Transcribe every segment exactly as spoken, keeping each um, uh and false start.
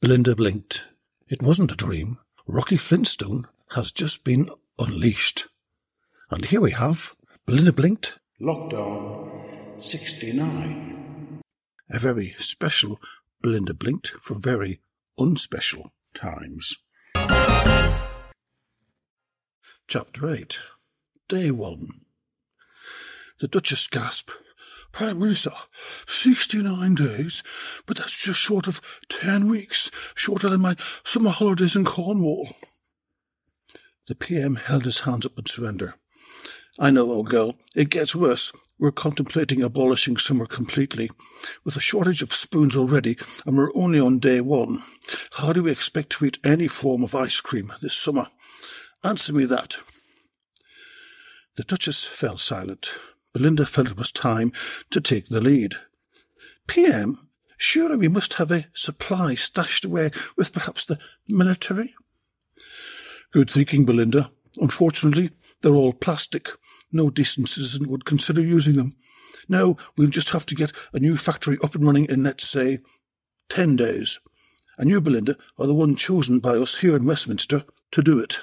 Belinda blinked. It wasn't a dream. Rocky Flintstone has just been unleashed. And here we have Belinda Blinked Lockdown sixty-nine. A very special Belinda Blinked for very unspecial times. Chapter eight. Day one. The Duchess gasped. Prime Minister, sixty-nine days, but that's just short of ten weeks, shorter than my summer holidays in Cornwall. The P M held his hands up in surrender. I know, old girl, it gets worse. We're contemplating abolishing summer completely. With a shortage of spoons already, and we're only on day one. How do we expect to eat any form of ice cream this summer? Answer me that. The Duchess fell silent. Belinda felt it was time to take the lead. P M, surely we must have a supply stashed away with perhaps the military? Good thinking, Belinda. Unfortunately, they're all plastic. No decent citizen would consider using them. No, we'll just have to get a new factory up and running in, let's say, ten days. And you, Belinda, are the one chosen by us here in Westminster to do it.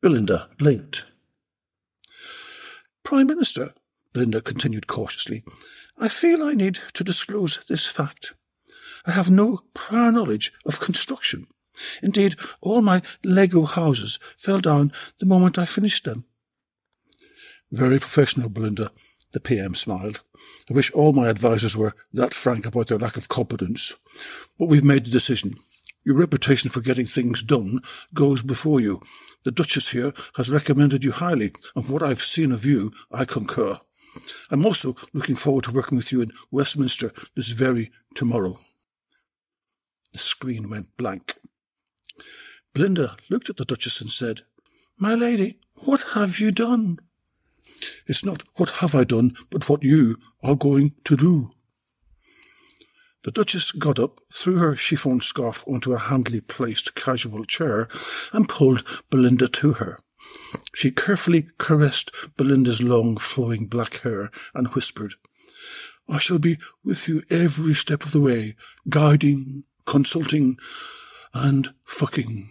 Belinda blinked. Prime Minister, Belinda continued cautiously, I feel I need to disclose this fact. I have no prior knowledge of construction. Indeed, all my Lego houses fell down the moment I finished them. Very professional, Belinda, the P M smiled. I wish all my advisers were that frank about their lack of competence. But we've made the decision. Your reputation for getting things done goes before you. The Duchess here has recommended you highly, and from what I've seen of you, I concur. I'm also looking forward to working with you in Westminster this very tomorrow. The screen went blank. Belinda looked at the Duchess and said, My lady, what have you done? It's not what have I done, but what you are going to do. The Duchess got up, threw her chiffon scarf onto a handily placed casual chair, and pulled Belinda to her. She carefully caressed Belinda's long, flowing black hair and whispered, I shall be with you every step of the way, guiding, consulting, and fucking.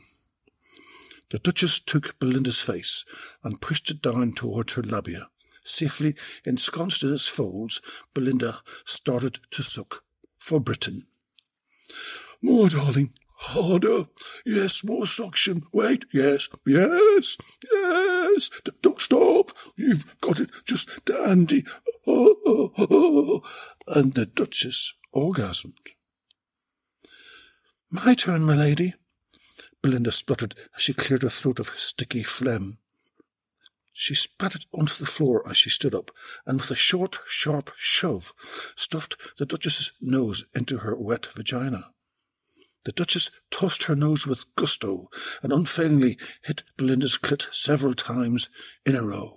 The Duchess took Belinda's face and pushed it down towards her labia. Safely ensconced in its folds, Belinda started to suck. For Britain. More, darling. Harder. Yes, more suction. Wait. Yes. Yes. Yes. D- don't stop. You've got it just dandy. Oh, oh, oh. And the Duchess orgasmed. My turn, my lady. Belinda spluttered as she cleared her throat of sticky phlegm. She spattered onto the floor as she stood up, and with a short, sharp shove, stuffed the Duchess's nose into her wet vagina. The Duchess tossed her nose with gusto and unfailingly hit Belinda's clit several times in a row.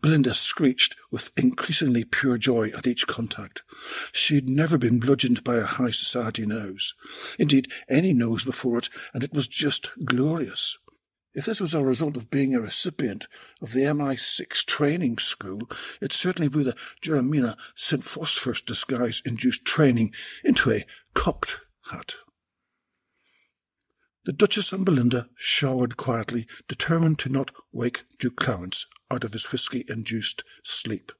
Belinda screeched with increasingly pure joy at each contact. She had never been bludgeoned by a high society nose. Indeed, any nose before it, and it was just glorious. If this was a result of being a recipient of the M I six training school, it certainly blew the Jeremina Saint Phosphorus disguise-induced training into a cocked hat. The Duchess and Belinda showered quietly, determined to not wake Duke Clarence out of his whisky-induced sleep.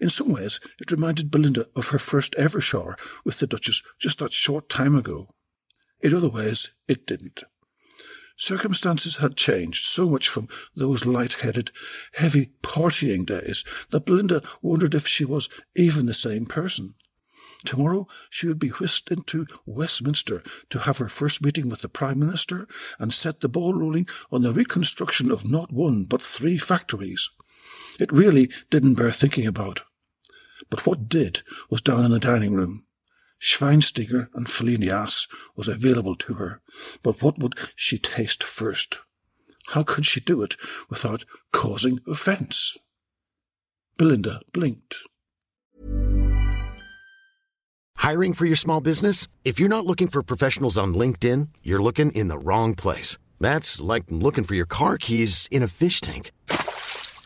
In some ways, it reminded Belinda of her first-ever shower with the Duchess just that short time ago. In other ways, it didn't. Circumstances had changed so much from those light-headed, heavy partying days that Belinda wondered if she was even the same person. Tomorrow she would be whisked into Westminster to have her first meeting with the Prime Minister and set the ball rolling on the reconstruction of not one but three factories. It really didn't bear thinking about. But what did was down in the dining room. Schweinsteiger and Felinias was available to her, but what would she taste first? How could she do it without causing offence? Belinda blinked. Hiring for your small business? If you're not looking for professionals on LinkedIn, you're looking in the wrong place. That's like looking for your car keys in a fish tank.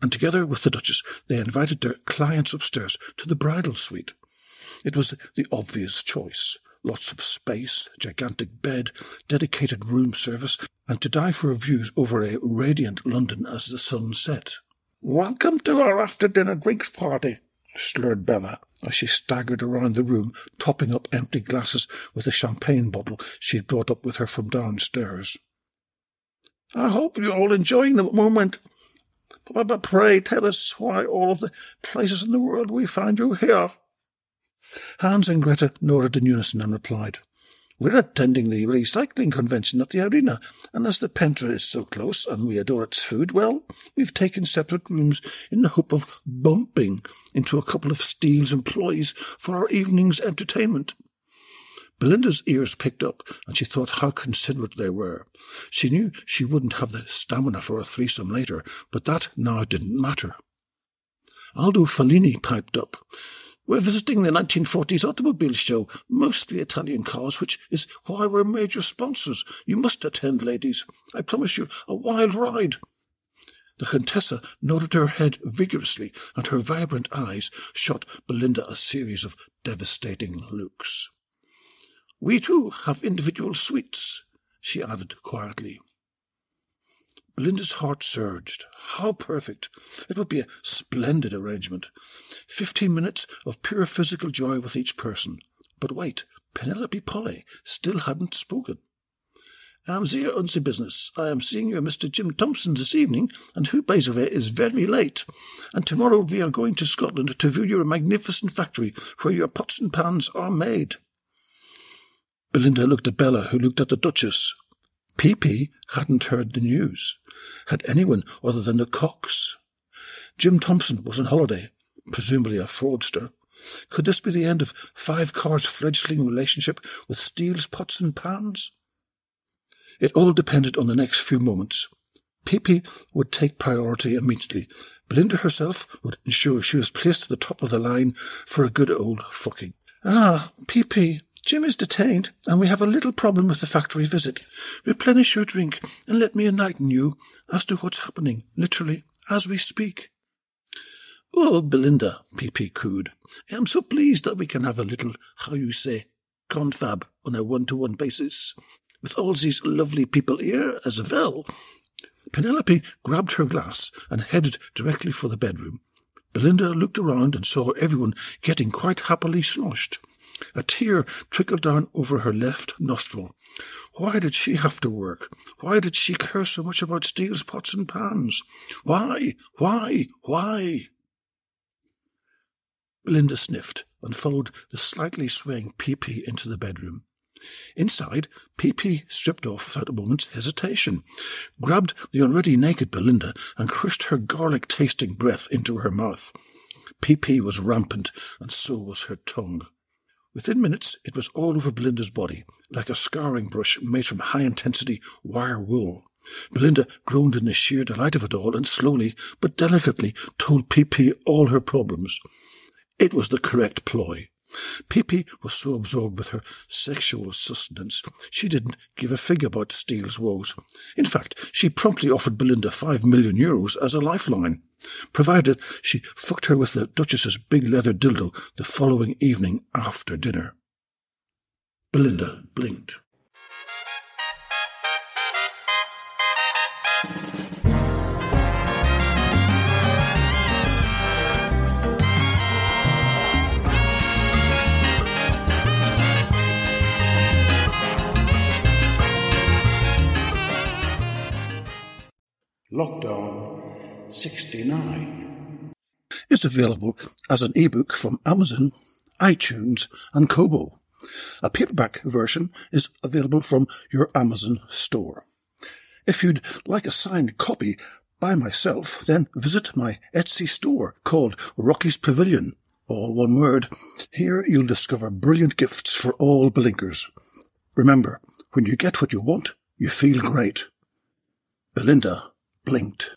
and together with the Duchess, they invited their clients upstairs to the bridal suite. It was the obvious choice. Lots of space, gigantic bed, dedicated room service, and to die for views over a radiant London as the sun set. "Welcome to our after-dinner drinks party," slurred Bella, as she staggered around the room, topping up empty glasses with a champagne bottle she had brought up with her from downstairs. "I hope you're all enjoying the moment. But pray tell us why all of the places in the world we find you here." Hans and Greta nodded in unison and replied, "We're attending the recycling convention at the arena, and as the Penta is so close and we adore its food, well, we've taken separate rooms in the hope of bumping into a couple of Steele's employees for our evening's entertainment." Belinda's ears picked up, and she thought how considerate they were. She knew she wouldn't have the stamina for a threesome later, but that now didn't matter. Aldo Fellini piped up, "We're visiting the nineteen forties automobile show, mostly Italian cars, which is why we're major sponsors. You must attend, ladies. I promise you a wild ride." The Contessa nodded her head vigorously, and her vibrant eyes shot Belinda a series of devastating looks. "We too have individual suites," she added quietly. Belinda's heart surged. How perfect! It would be a splendid arrangement. Fifteen minutes of pure physical joy with each person. But wait, Penelope Polly still hadn't spoken. "I'm there on the business. I am seeing you, Mister Jim Thompson, this evening, and who, by the way, is very late. And tomorrow we are going to Scotland to view your magnificent factory, where your pots and pans are made." Belinda looked at Bella, who looked at the Duchess. P P hadn't heard the news. Had anyone other than the Cox? Jim Thompson was on holiday, presumably a fraudster. Could this be the end of Five Cars' fledgling relationship with Steele's pots and pans? It all depended on the next few moments. P P would take priority immediately. Belinda herself would ensure she was placed at the top of the line for a good old fucking. "Ah, P P, Jim is detained, and we have a little problem with the factory visit. Replenish your drink, and let me enlighten you as to what's happening, literally, as we speak. Oh, Belinda, P P cooed. I am so pleased that we can have a little, how you say, confab on a one-to-one basis, with all these lovely people here as well. Penelope grabbed her glass and headed directly for the bedroom. Belinda looked around and saw everyone getting quite happily sloshed. A tear trickled down over her left nostril. Why did she have to work? Why did she care so much about steels, pots and pans? Why? Why? Why? Belinda sniffed and followed the slightly swaying P P into the bedroom. Inside, P P stripped off without a moment's hesitation, grabbed the already naked Belinda and crushed her garlic-tasting breath into her mouth. P P was rampant, and so was her tongue. Within minutes, it was all over Belinda's body, like a scouring brush made from high-intensity wire wool. Belinda groaned in the sheer delight of it all and slowly, but delicately, told P P all her problems. It was the correct ploy. P P was so absorbed with her sexual sustenance, she didn't give a fig about Steele's woes. In fact, she promptly offered Belinda five million euros as a lifeline, provided she fucked her with the Duchess's big leather dildo the following evening after dinner. Belinda blinked. Lockdown sixty-nine is available as an ebook from Amazon, iTunes, and Kobo. A paperback version is available from your Amazon store. If you'd like a signed copy by myself, then visit my Etsy store called Rocky's Pavilion, all one word. Here you'll discover brilliant gifts for all blinkers. Remember, when you get what you want, you feel great. Belinda blinked.